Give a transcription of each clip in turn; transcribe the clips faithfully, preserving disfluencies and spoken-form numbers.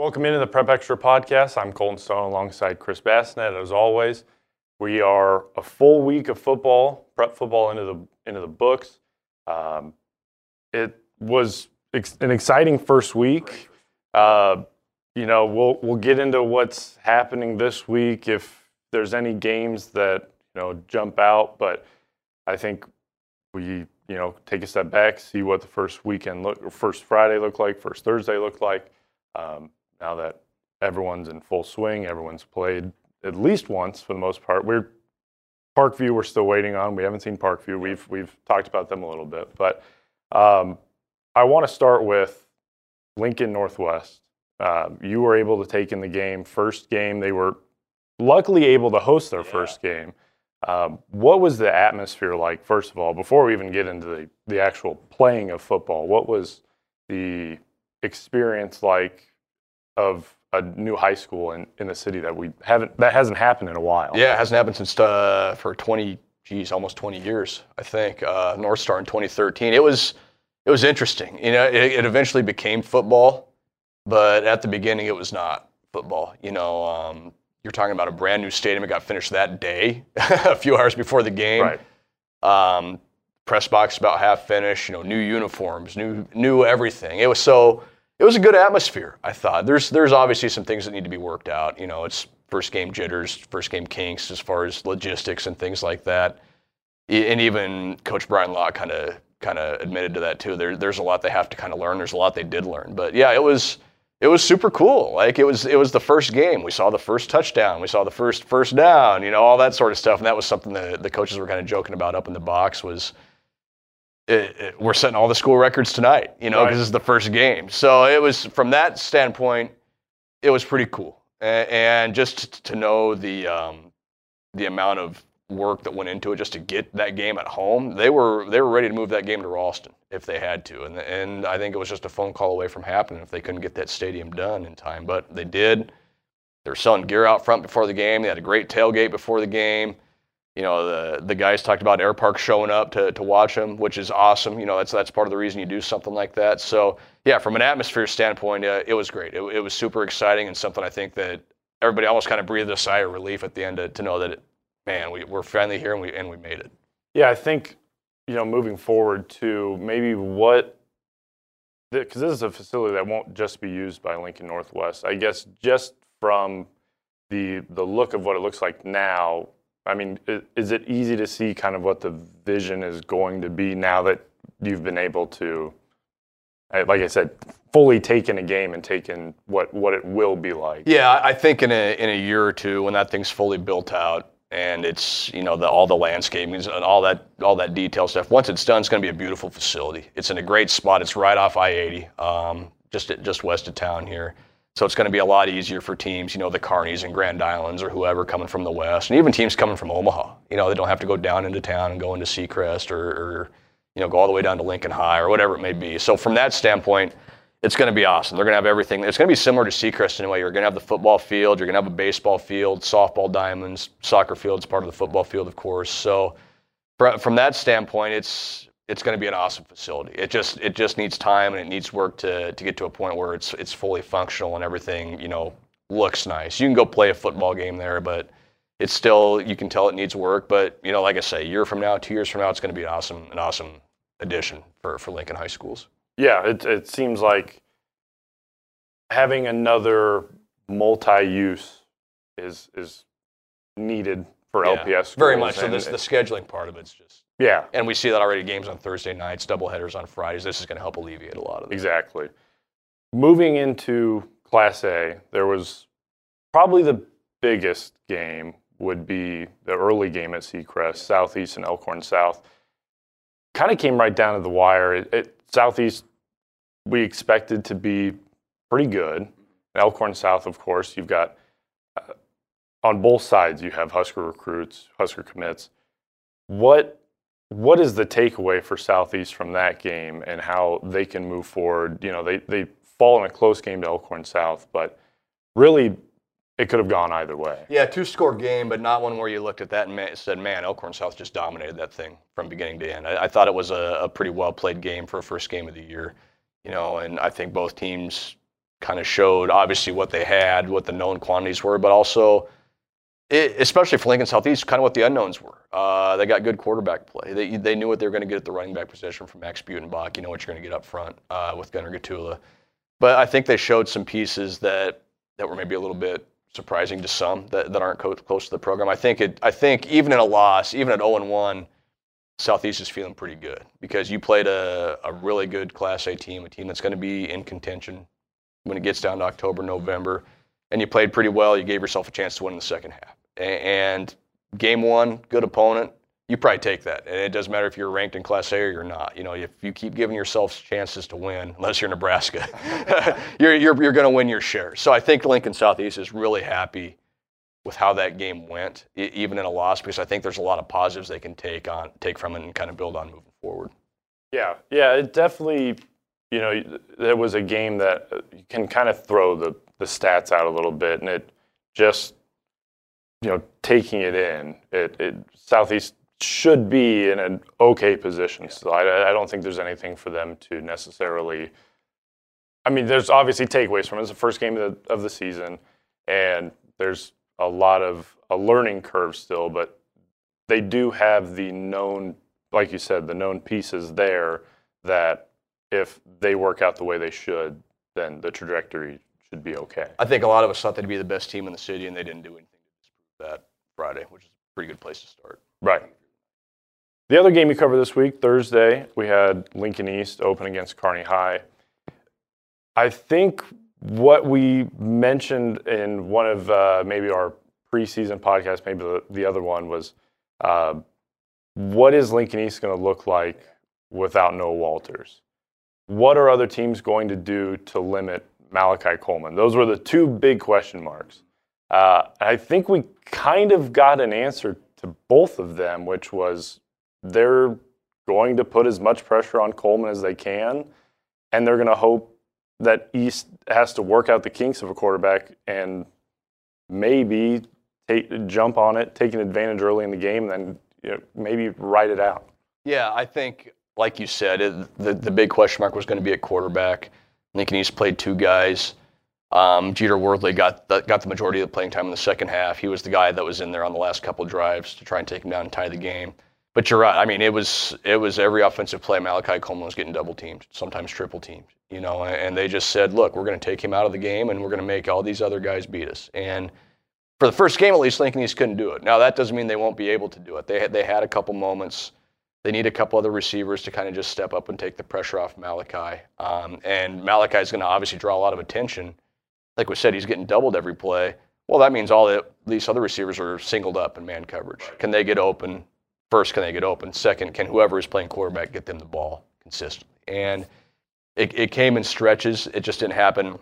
Welcome into the Prep Extra podcast. I'm Colton Stone alongside Chris Bassnett. As always, we are a full week of football, prep football into the into the books. Um, it was ex- an exciting first week. Uh, you know, we'll we'll get into what's happening this week if there's any games that you know jump out. But I think we you know take a step back, see what the first weekend look, or first Friday looked like, first Thursday looked like. Um, now that everyone's in full swing, everyone's played at least once for the most part. We're Parkview. We're still waiting on. We haven't seen Parkview. We've we've talked about them a little bit, but um, I want to start with Lincoln Northwest. Uh, you were able to take in the game. First game, they were luckily able to host their yeah. first game. Um, what was the atmosphere like? First of all, before we even get into the, the actual playing of football, what was the experience like of a new high school in, in the city that we haven't, that hasn't happened in a while? Yeah, it hasn't happened since uh, for twenty, geez, almost twenty years, I think. Uh, North Star in twenty thirteen. It was, it was interesting. You know, it, it eventually became football, but at the beginning it was not football. You know, um, you're talking about a brand new stadium. It got finished that day, a few hours before the game. Right. Um, press box about half finished. You know, new uniforms, new new everything. It was so. It was a good atmosphere, I thought. There's there's obviously some things that need to be worked out. You know, it's first game jitters, first game kinks as far as logistics and things like that. And even Coach Brian Locke kind of kind of admitted to that too. There there's a lot they have to kind of learn. There's a lot they did learn. But yeah, it was it was super cool. Like it was it was the first game. We saw the first touchdown. We saw the first first down. You know, all that sort of stuff. And that was something that the coaches were kind of joking about up in the box was. It, it, we're setting all the school records tonight, you know, because right. It's the first game. So it was, from that standpoint, it was pretty cool. And, and just to know the um, the amount of work that went into it just to get that game at home, they were they were ready to move that game to Ralston if they had to. And and I think it was just a phone call away from happening if they couldn't get that stadium done in time. But they did. They were selling gear out front before the game. They had a great tailgate before the game. You know, the the guys talked about Air Park showing up to, to watch them, which is awesome. You know, that's that's part of the reason you do something like that. So, yeah, from an atmosphere standpoint, uh, it was great. It, it was super exciting and something I think that everybody almost kind of breathed a sigh of relief at the end to, to know that, it, man, we, we're finally here and we and we made it. Yeah, I think, you know, moving forward to maybe what – because this is a facility that won't just be used by Lincoln Northwest. I guess just from the the look of what it looks like now – I mean, is it easy to see kind of what the vision is going to be now that you've been able to, like I said, fully take in a game and take in what, what it will be like? Yeah, I think in a in a year or two when that thing's fully built out and it's, you know, the, all the landscaping and all that all that detail stuff, once it's done, it's going to be a beautiful facility. It's in a great spot. It's right off I eighty, um, just just west of town here. So it's going to be a lot easier for teams, you know, the Kearneys and Grand Islands or whoever coming from the west, and even teams coming from Omaha. You know, they don't have to go down into town and go into Seacrest or, or you know, go all the way down to Lincoln High or whatever it may be. So from that standpoint, it's going to be awesome. They're going to have everything. It's going to be similar to Seacrest in a way. You're going to have the football field. You're going to have a baseball field, softball diamonds, soccer fields, part of the football field, of course. So from that standpoint, it's... it's going to be an awesome facility. It just it just needs time and it needs work to to get to a point where it's it's fully functional and everything, you know, looks nice. You can go play a football game there, but it's still, you can tell it needs work. But, you know, like I say, a year from now, two years from now, it's going to be an awesome an awesome addition for, for Lincoln High Schools. Yeah, it it seems like having another multi-use is is needed for yeah, L P S schools. Very much. So this, the scheduling part of it's just... Yeah. And we see that already, games on Thursday nights, doubleheaders on Fridays. This is going to help alleviate a lot of that. Exactly. Moving into Class A, there was probably the biggest game would be the early game at Seacrest, Southeast and Elkhorn South. Kind of came right down to the wire. It, it, Southeast, we expected to be pretty good. Elkhorn South, of course, you've got... Uh, on both sides, you have Husker recruits, Husker commits. What... What is the takeaway for Southeast from that game and how they can move forward? You know, they, they fall in a close game to Elkhorn South, but really it could have gone either way. Yeah, two-score game, but not one where you looked at that and said, man, Elkhorn South just dominated that thing from beginning to end. I, I thought it was a, a pretty well-played game for a first game of the year, you know, and I think both teams kind of showed obviously what they had, what the known quantities were, but also, it, especially for Lincoln Southeast, kind of what the unknowns were. Uh, they got good quarterback play. They, they knew what they were going to get at the running back position from Max Butenbach. You know what you're going to get up front uh, with Gunnar Gatula. But I think they showed some pieces that, that were maybe a little bit surprising to some that, that aren't co- close to the program. I think it. I think even in a loss, even at oh and one, Southeast is feeling pretty good because you played a, a really good Class A team, a team that's going to be in contention when it gets down to October, November, and you played pretty well. You gave yourself a chance to win in the second half. And game one, good opponent, you probably take that. And it doesn't matter if you're ranked in Class A or you're not. You know, if you keep giving yourself chances to win, unless you're Nebraska, you're you're, you're going to win your share. So I think Lincoln Southeast is really happy with how that game went, even in a loss, because I think there's a lot of positives they can take on, take from it and kind of build on moving forward. Yeah, yeah, it definitely, you know, there was a game that you can kind of throw the, the stats out a little bit, and it just, you know, taking it in, it, it Southeast should be in an okay position. Yeah. So I, I don't think there's anything for them to necessarily, I mean, there's obviously takeaways from it. It's the first game of the, of the season, and there's a lot of a learning curve still, but they do have the known, like you said, the known pieces there that if they work out the way they should, then the trajectory should be okay. I think a lot of us thought they'd be the best team in the city, and they didn't do anything to disprove that Friday, which is a pretty good place to start. Right. The other game you covered this week, Thursday, we had Lincoln East open against Kearney High. I think what we mentioned in one of uh, maybe our preseason podcasts, maybe the, the other one, was uh, what is Lincoln East going to look like without Noah Walters? What are other teams going to do to limit Malachi Coleman? Those were the two big question marks. Uh, I think we kind of got an answer to both of them, which was they're going to put as much pressure on Coleman as they can, and they're going to hope that East has to work out the kinks of a quarterback and maybe take, jump on it, take an advantage early in the game, and then you know, maybe ride it out. Yeah, I think, like you said, it, the, the big question mark was going to be at quarterback. Lincoln East played two guys. Um, Jeter Wordley got the, got the majority of the playing time in the second half. He was the guy that was in there on the last couple drives to try and take him down and tie the game. But you're right. I mean, it was it was every offensive play. Malachi Coleman was getting double teamed, sometimes triple teamed. You know, and they just said, "Look, we're going to take him out of the game, and we're going to make all these other guys beat us." And for the first game, at least, Lincoln East couldn't do it. Now that doesn't mean they won't be able to do it. They had, they had a couple moments. They need a couple other receivers to kind of just step up and take the pressure off Malachi. Um, and Malachi is going to obviously draw a lot of attention. Like we said, he's getting doubled every play. Well, that means all the, these other receivers are singled up in man coverage. Can they get open? First, can they get open? Second, can whoever is playing quarterback get them the ball consistently? And it, it came in stretches. It just didn't happen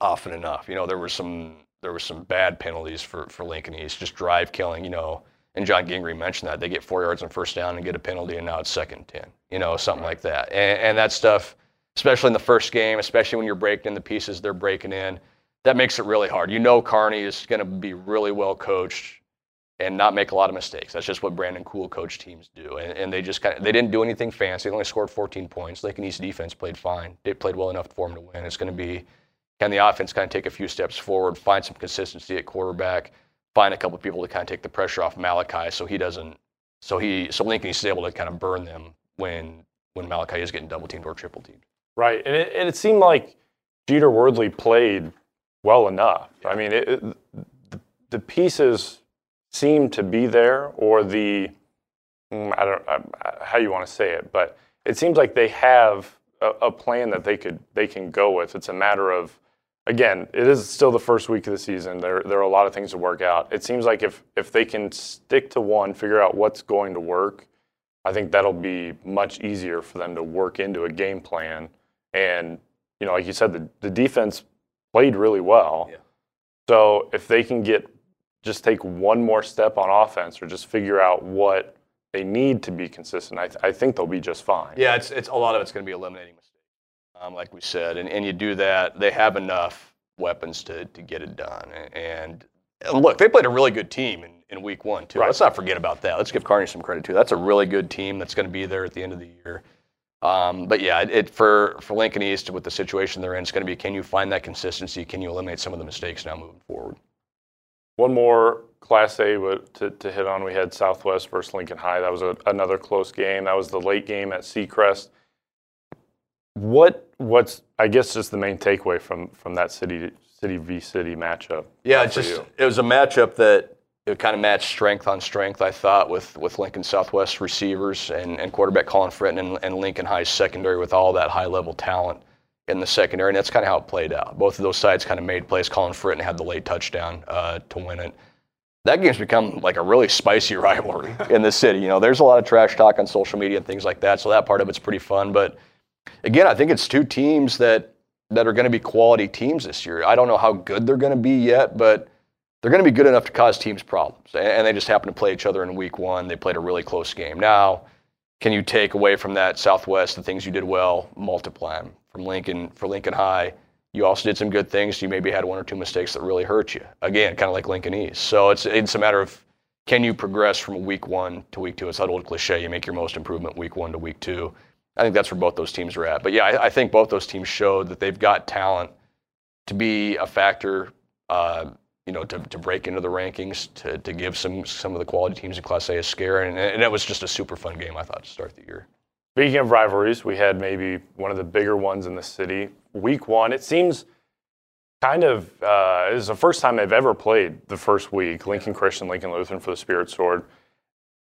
often enough. You know, there were some there were some bad penalties for, for Lincoln East, just drive killing, you know, and John Gingrey mentioned that. They get four yards on first down and get a penalty, and now it's second and ten, you know, something like that. And, and that stuff, especially in the first game, especially when you're breaking in the pieces they're breaking in, that makes it really hard. You know Kearney is going to be really well coached and not make a lot of mistakes. That's just what Brandon Cool coach teams do. And, and they just kind of, they didn't do anything fancy. They only scored fourteen points. Lincoln East defense played fine. They played well enough for them to win. It's going to be, can the offense kind of take a few steps forward, find some consistency at quarterback, find a couple of people to kind of take the pressure off Malachi so he doesn't, so he, so Lincoln East is able to kind of burn them when, when Malachi is getting double teamed or triple teamed. Right. And it, and it seemed like Jeter Wordley played well enough. Yeah. I mean, it, it, the, the pieces seem to be there, or the, I don't know how you want to say it, but it seems like they have a, a plan that they could they can go with. It's a matter of, again, it is still the first week of the season. There there are a lot of things to work out. It seems like if, if they can stick to one, figure out what's going to work, I think that'll be much easier for them to work into a game plan. And, you know, like you said, the, the defense played really well. Yeah. So if they can get just take one more step on offense, or just figure out what they need to be consistent, I, th- I think they'll be just fine. Yeah, it's it's a lot of it's going to be eliminating mistakes, um, like we said. And, and you do that, they have enough weapons to, to get it done. And, and look, they played a really good team in, in week one, too. Right. Let's not forget about that. Let's give Kearney some credit, too. That's a really good team that's going to be there at the end of the year. Um, but yeah, it, for, for Lincoln East, with the situation they're in, it's going to be, can you find that consistency? Can you eliminate some of the mistakes now moving forward? One more Class A to, to hit on, we had Southwest versus Lincoln High. That was a, another close game. That was the late game at Seacrest. What what's I guess just the main takeaway from from that city city v city matchup? Yeah, just you? It was a matchup that it kind of matched strength on strength. I thought with with Lincoln Southwest receivers and, and quarterback Colin Fritton and, and Lincoln High's secondary with all that high level talent in the secondary, and that's kind of how it played out. Both of those sides kind of made plays. Colin Fritton had the late touchdown uh, to win it. That game's become like a really spicy rivalry in the city. You know, there's a lot of trash talk on social media and things like that, so that part of it's pretty fun, but. Again, I think it's two teams that, that are going to be quality teams this year. I don't know how good they're going to be yet, but they're going to be good enough to cause teams problems. And they just happen to play each other in week one. They played a really close game. Now, can you take away from that Southwest the things you did well, multiply them? From Lincoln, for Lincoln High, you also did some good things. You maybe had one or two mistakes that really hurt you. Again, kind of like Lincoln East. So it's it's a matter of, can you progress from week one to week two? It's that old cliche, you make your most improvement week one to week two. I think that's where both those teams are at. But yeah, I, I think both those teams showed that they've got talent to be a factor, uh, you know, to, to break into the rankings, to to give some some of the quality teams in Class A a scare. And, and it was just a super fun game, I thought, to start the year. Speaking of rivalries, we had maybe one of the bigger ones in the city. Week one, it seems kind of, uh, it was the first time they've ever played the first week, Lincoln Christian, Lincoln Lutheran for the Spirit Sword.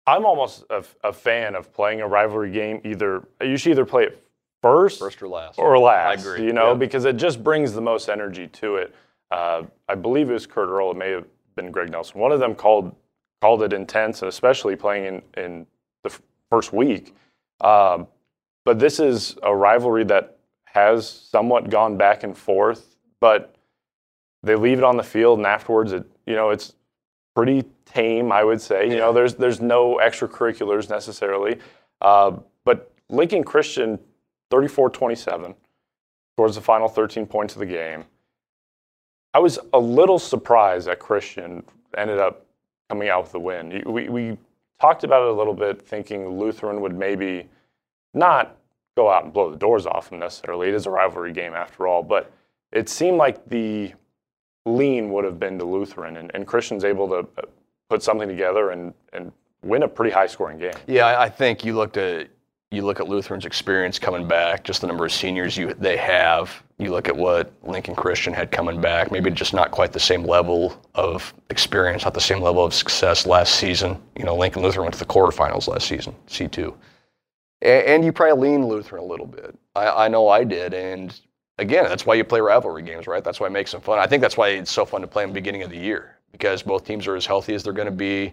I'm almost a, a fan of playing a rivalry game. Either you should either play it first, first or last, or last. I agree. You know, yeah. Because it just brings the most energy to it. Uh, I believe it was Kurt Earl. It may have been Greg Nelson. One of them called called it intense, and especially playing in in the f first week. Um, but this is a rivalry that has somewhat gone back and forth. But they leave it on the field, and afterwards, it you know it's. pretty tame, I would say. You know, there's there's no extracurriculars necessarily. Uh, but Lincoln Christian, thirty-four twenty-seven, towards the final thirteen points of the game. I was a little surprised that Christian ended up coming out with the win. We, we talked about it a little bit, thinking Lutheran would maybe not go out and blow the doors off them necessarily. It is a rivalry game after all. But it seemed like the lean would have been to Lutheran, and, and Christian's able to put something together and, and win a pretty high-scoring game. Yeah, I think you looked at you look at Lutheran's experience coming back, just the number of seniors you they have. You look at what Lincoln Christian had coming back, maybe just not quite the same level of experience, not the same level of success last season. You know, Lincoln Lutheran went to the quarterfinals last season, C two, and, and you probably lean Lutheran a little bit. I, I know I did, and. Again, that's why you play rivalry games, right? That's why it makes them fun. I think that's why it's so fun to play in the beginning of the year, because both teams are as healthy as they're going to be.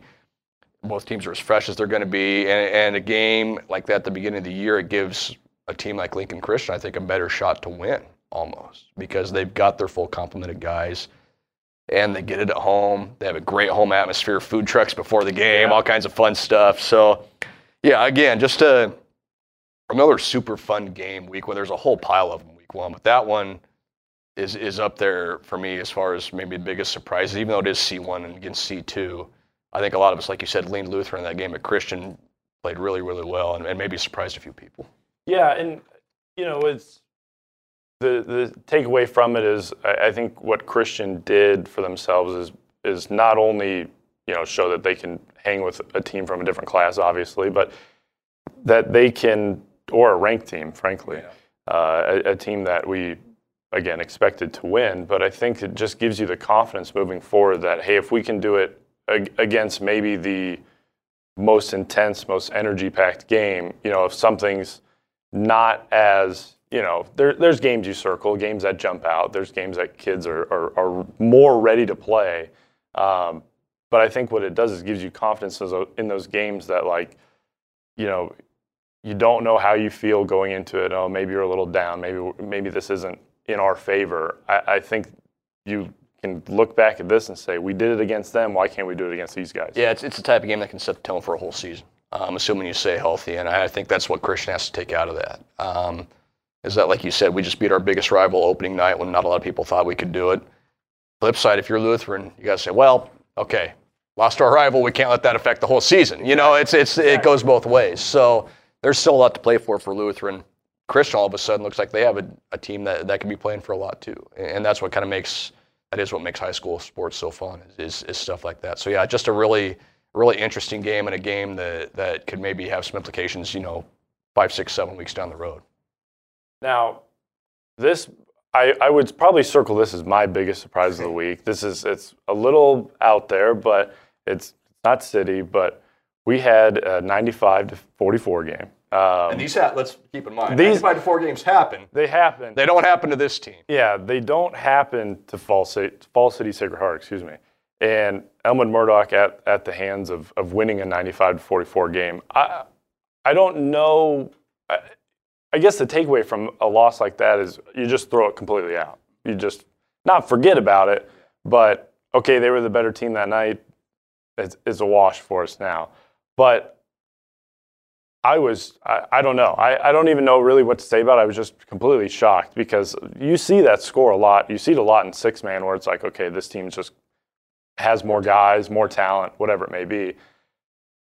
Both teams are as fresh as they're going to be. And, and a game like that at the beginning of the year, it gives a team like Lincoln Christian, I think, a better shot to win almost, because they've got their full complement of guys, and they get it at home. They have a great home atmosphere, food trucks before the game, yeah. All kinds of fun stuff. So, yeah, again, just a, another super fun game week where there's a whole pile of them. One, but that one is is up there for me as far as maybe the biggest surprises, even though it is C one and against C two. I think a lot of us, like you said, leaned Lutheran in that game, but Christian played really, really well and, and maybe surprised a few people. Yeah, and, you know, it's the, the takeaway from it is I, I think what Christian did for themselves is is not only, you know, show that they can hang with a team from a different class, obviously, but that they can, or a ranked team, frankly. Yeah. Uh, a, a team that we, again, expected to win. But I think it just gives you the confidence moving forward that, hey, if we can do it ag against maybe the most intense, most energy-packed game, you know, if something's not as, you know, there, there's games you circle, games that jump out, there's games that kids are, are, are more ready to play. Um, but I think what it does is gives you confidence in those games that, like, you know, you don't know how you feel going into it. Oh, maybe you're a little down. Maybe maybe this isn't in our favor. I, I think you can look back at this and say, we did it against them. Why can't we do it against these guys? Yeah, it's, it's the type of game that can set the tone for a whole season, um, assuming you stay healthy. And I think that's what Christian has to take out of that. Um, is that, like you said, we just beat our biggest rival opening night when not a lot of people thought we could do it. Flip side, if you're Lutheran, you got to say, well, okay, lost our rival. We can't let that affect the whole season. You know, it's, it's, it goes both ways. So there's still a lot to play for for Lutheran. Christian all of a sudden looks like they have a, a team that, that can be playing for a lot too. And that's what kind of makes, that is what makes high school sports so fun, is, is stuff like that. So yeah, just a really, really interesting game, and a game that, that could maybe have some implications, you know, five, six, seven weeks down the road. Now, this, I, I would probably circle this as my biggest surprise of the week. This is, it's a little out there, but it's not city, but we had a ninety-five to forty-four game. Um, and these, ha let's keep in mind, these ninety-five to four games happen. They happen. They don't happen to this team. Yeah, they don't happen to Fall City, Fall City Sacred Heart, excuse me. And Elmwood Murdoch at, at the hands of, of winning a ninety-five to forty-four game. I, I don't know. I, I guess the takeaway from a loss like that is you just throw it completely out. You just not forget about it, but, okay, they were the better team that night. It's, it's a wash for us now. But I was, I, I don't know. I, I don't even know really what to say about it. I was just completely shocked, because you see that score a lot. You see it a lot in six-man where it's like, okay, this team just has more guys, more talent, whatever it may be.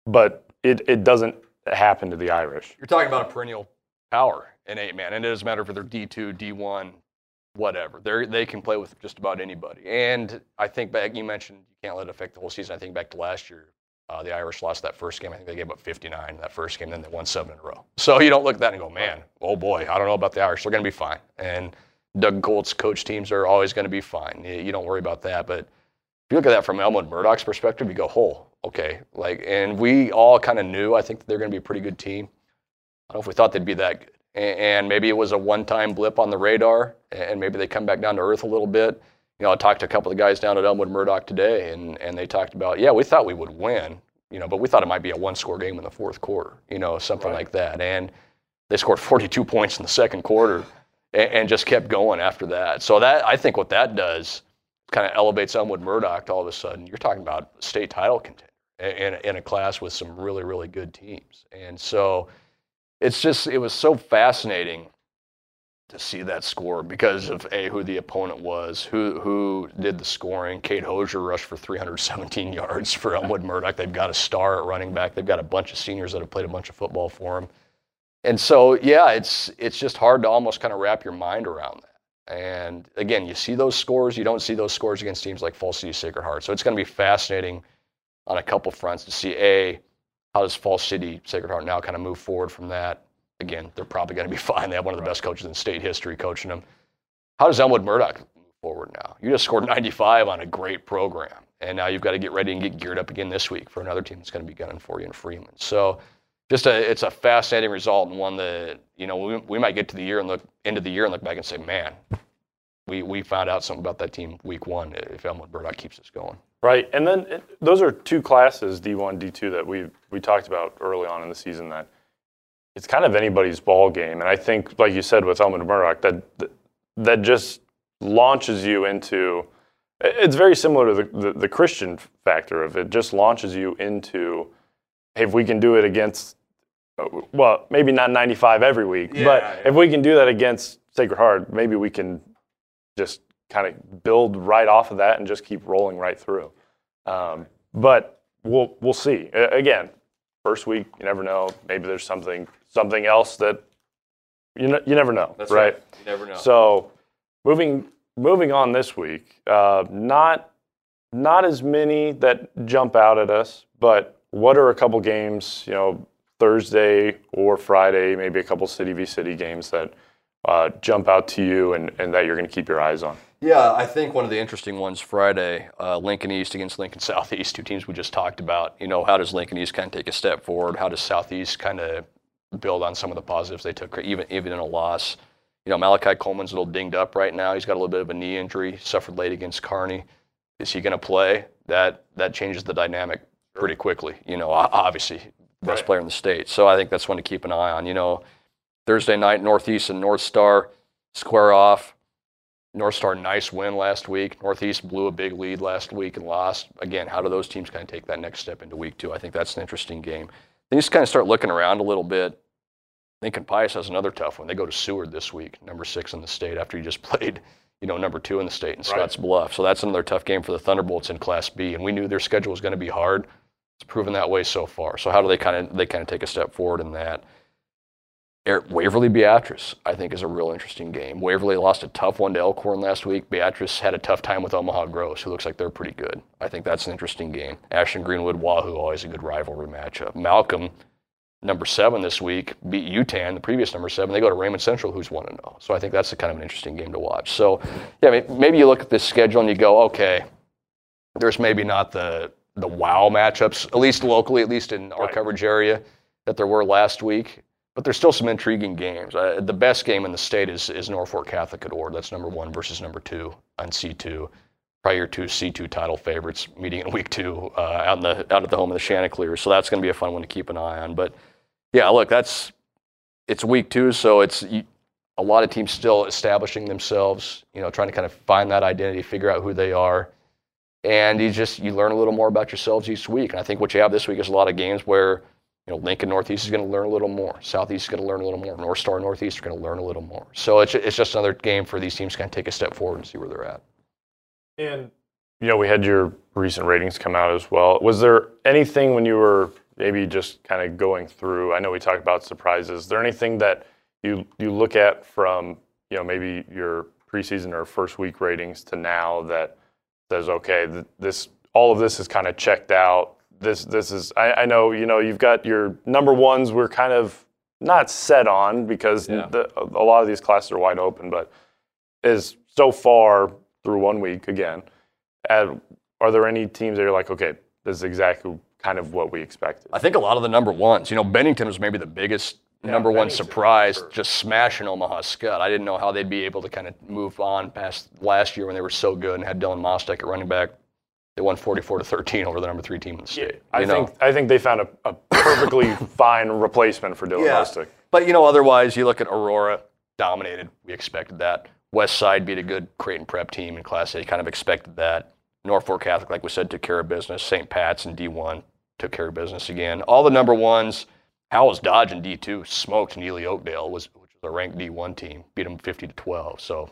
But it, it doesn't happen to the Irish. You're talking about a perennial power in eight-man, and it doesn't matter if they're D two, D one, whatever. They they can play with just about anybody. And I think back, you mentioned you can't let it affect the whole season. I think back to last year, Uh, the Irish lost that first game. I think they gave up fifty-nine that first game, then they won seven in a row. So you don't look at that and go, man, oh boy, I don't know about the Irish. They're going to be fine. And Doug Colt's coach teams are always going to be fine. You, you don't worry about that. But if you look at that from Elmwood Murdoch's perspective, you go, oh, okay. Like, and we all kind of knew, I think, that they're going to be a pretty good team. I don't know if we thought they'd be that good. And, and maybe it was a one-time blip on the radar, and maybe they come back down to earth a little bit. You know, I talked to a couple of guys down at Elmwood Murdoch today, and, and they talked about, yeah, we thought we would win, you know, but we thought it might be a one-score game in the fourth quarter, you know, something right. like that. And they scored forty-two points in the second quarter and, and just kept going after that. So that, I think what that does kind of elevates Elmwood Murdoch to all of a sudden, you're talking about state title contender in, in a class with some really, really good teams. And so it's just, it was so fascinating to see that score because of A, who the opponent was, who who did the scoring. Kate Hosier rushed for three hundred seventeen yards for Elmwood Murdoch. They've got a star at running back. They've got a bunch of seniors that have played a bunch of football for them. And so, yeah, it's, it's just hard to almost kind of wrap your mind around that. And, again, you see those scores. You don't see those scores against teams like Fall City Sacred Heart. So it's going to be fascinating on a couple fronts to see, A, how does Fall City Sacred Heart now kind of move forward from that? Again, they're probably going to be fine. They have one of the best coaches in state history coaching them. How does Elmwood Murdoch move forward now? You just scored ninety-five on a great program, and now you've got to get ready and get geared up again this week for another team that's going to be gunning for you in Freeman. So just a, it's a fascinating result, and one that, you know, we, we might get to the year and look into the year and look back and say, man, we, we found out something about that team week one if Elmwood Murdoch keeps us going. Right, and then it, those are two classes, D one, D two, that we we talked about early on in the season that it's kind of anybody's ball game. And I think, like you said, with Elmwood Murdoch, that that just launches you into, it's very similar to the, the, the Christian factor of it just launches you into, hey, if we can do it against, well, maybe not ninety-five every week, yeah, but yeah. if we can do that against Sacred Heart, maybe we can just kind of build right off of that and just keep rolling right through. Um, but we'll, we'll see. Again, first week, you never know. Maybe there's something something else that you know, you never know. That's right. right. You never know. So moving moving on this week, uh, not not as many that jump out at us, but what are a couple games? You know, Thursday or Friday, maybe a couple city v city games that uh, jump out to you and and that you're going to keep your eyes on. Yeah, I think one of the interesting ones Friday, uh, Lincoln East against Lincoln Southeast, two teams we just talked about. You know, how does Lincoln East kind of take a step forward? How does Southeast kind of build on some of the positives they took, even even in a loss? You know, Malachi Coleman's a little dinged up right now. He's got a little bit of a knee injury, suffered late against Kearney. Is he going to play? That that changes the dynamic pretty quickly. You know, obviously, best player in the state. So I think that's one to keep an eye on. You know, Thursday night, Northeast and North Star square off. North Star, nice win last week. Northeast blew a big lead last week and lost. Again, how do those teams kind of take that next step into week two? I think that's an interesting game. Then you just kind of start looking around a little bit. Lincoln Pius has another tough one. They go to Seward this week, number six in the state, after you just played, you know, number two in the state in Scotts Bluff. So that's another tough game for the Thunderbolts in Class B. And we knew their schedule was going to be hard. It's proven that way so far. So how do they kind of they kind of take a step forward in that? Waverly Beatrice, I think, is a real interesting game. Waverly lost a tough one to Elkhorn last week. Beatrice had a tough time with Omaha Gross, who looks like they're pretty good. I think that's an interesting game. Ashton Greenwood, Wahoo, always a good rivalry matchup. Malcolm, number seven this week, beat UTAN, the previous number seven. They go to Raymond Central, who's one and zero. So I think that's the kind of an interesting game to watch. So yeah, maybe you look at this schedule and you go, okay, there's maybe not the the wow matchups, at least locally, at least in our right. coverage area, that there were last week. But there's still some intriguing games. Uh, the best game in the state is, is Norfolk Catholic at Ord. That's number one versus number two on C two. Prior to C two title favorites meeting in week two uh, out in the out at the home of the Chanticleer. So that's going to be a fun one to keep an eye on. But yeah, look, that's it's week two, so it's a lot of teams still establishing themselves. You know, trying to kind of find that identity, figure out who they are, and you just you learn a little more about yourselves each week. And I think what you have this week is a lot of games where, you know, Lincoln Northeast is going to learn a little more. Southeast is going to learn a little more. North Star Northeast is going to learn a little more. So it's it's just another game for these teams to kind of take a step forward and see where they're at. And, you know, we had your recent ratings come out as well. Was there anything when you were maybe just kind of going through, I know we talked about surprises, is there anything that you you look at from, you know, maybe your preseason or first week ratings to now that says, okay, th- this all of this is kind of checked out? This this is, I, I know, you know, you've got your number ones we're kind of not set on because yeah. the, a lot of these classes are wide open, but is so far through one week again, and are there any teams that you're like, okay, this is exactly kind of what we expected? I think a lot of the number ones, you know, Bennington was maybe the biggest yeah, number Bennington, one surprise, sure. just smashing Omaha Scott. I didn't know how they'd be able to kind of move on past last year when they were so good and had Dylan Mostek at running back. They won forty-four to thirteen over the number three team in the state. Yeah, I know? think I think they found a, a perfectly fine replacement for Dylan yeah. Mostek. But you know, otherwise, you look at Aurora, dominated. We expected that. West Side beat a good Creighton prep team in Class A. Kind of expected that. Norfolk Catholic, like we said, took care of business. Saint Pat's and D one took care of business again. All the number ones. Howells Dodge and D two smoked Neely Oakdale, was which was a ranked D one team. Beat them fifty to twelve. So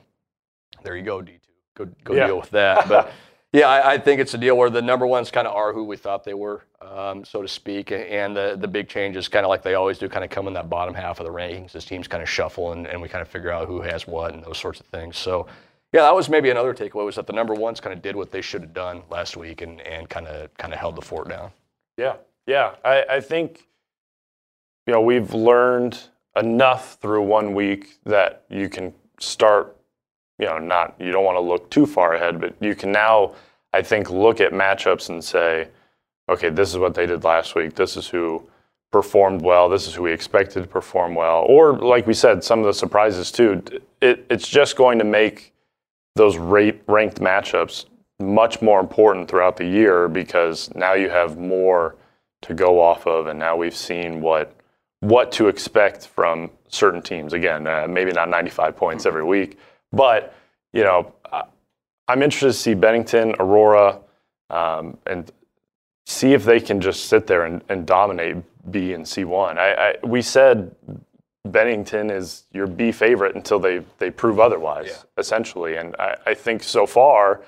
there you go, D two. Go go yeah. deal with that. But. Yeah, I, I think it's a deal where the number ones kind of are who we thought they were, um, so to speak, and the, the big changes kind of like they always do kind of come in that bottom half of the rankings as teams kind of shuffle and, and we kind of figure out who has what and those sorts of things. So, yeah, that was maybe another takeaway was that the number ones kind of did what they should have done last week and, and kind of kind of held the fort down. Yeah, yeah. I, I think, you know, we've learned enough through one week that you can start. You know, not you don't want to look too far ahead, but you can now, I think, look at matchups and say, okay, this is what they did last week. This is who performed well. This is who we expected to perform well. Or, like we said, some of the surprises too. It, it's just going to make those rate, ranked matchups much more important throughout the year because now you have more to go off of, and now we've seen what what to expect from certain teams. Again, uh, maybe not ninety-five points every week. But, you know, I'm interested to see Bennington, Aurora, um, and see if they can just sit there and, and dominate B and C one. I, I, we said Bennington is your B favorite until they, they prove otherwise, yeah. essentially. And I, I think so far,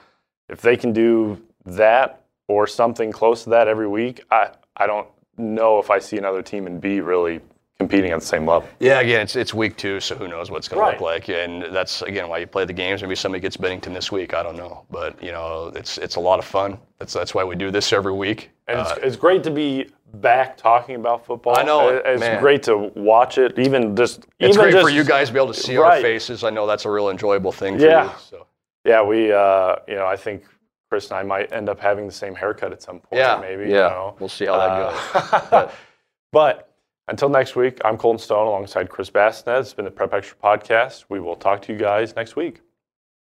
if they can do that or something close to that every week, I, I don't know if I see another team in B really competing at the same level. Yeah, again, it's it's week two, so who knows what's going right. to look like. And that's, again, why you play the games. Maybe somebody gets Bennington this week. I don't know. But, you know, it's it's a lot of fun. That's that's why we do this every week. And uh, it's, it's great to be back talking about football. I know. It's man. great to watch it. Even just It's even great just, for you guys to be able to see right. our faces. I know that's a real enjoyable thing for yeah. you. So. Yeah, we, uh, you know, I think Chris and I might end up having the same haircut at some point. Yeah, maybe. Yeah, you know. We'll see how that uh, goes. But... but until next week, I'm Colton Stone alongside Chris Bassnett. It's been the Prep Extra Podcast. We will talk to you guys next week.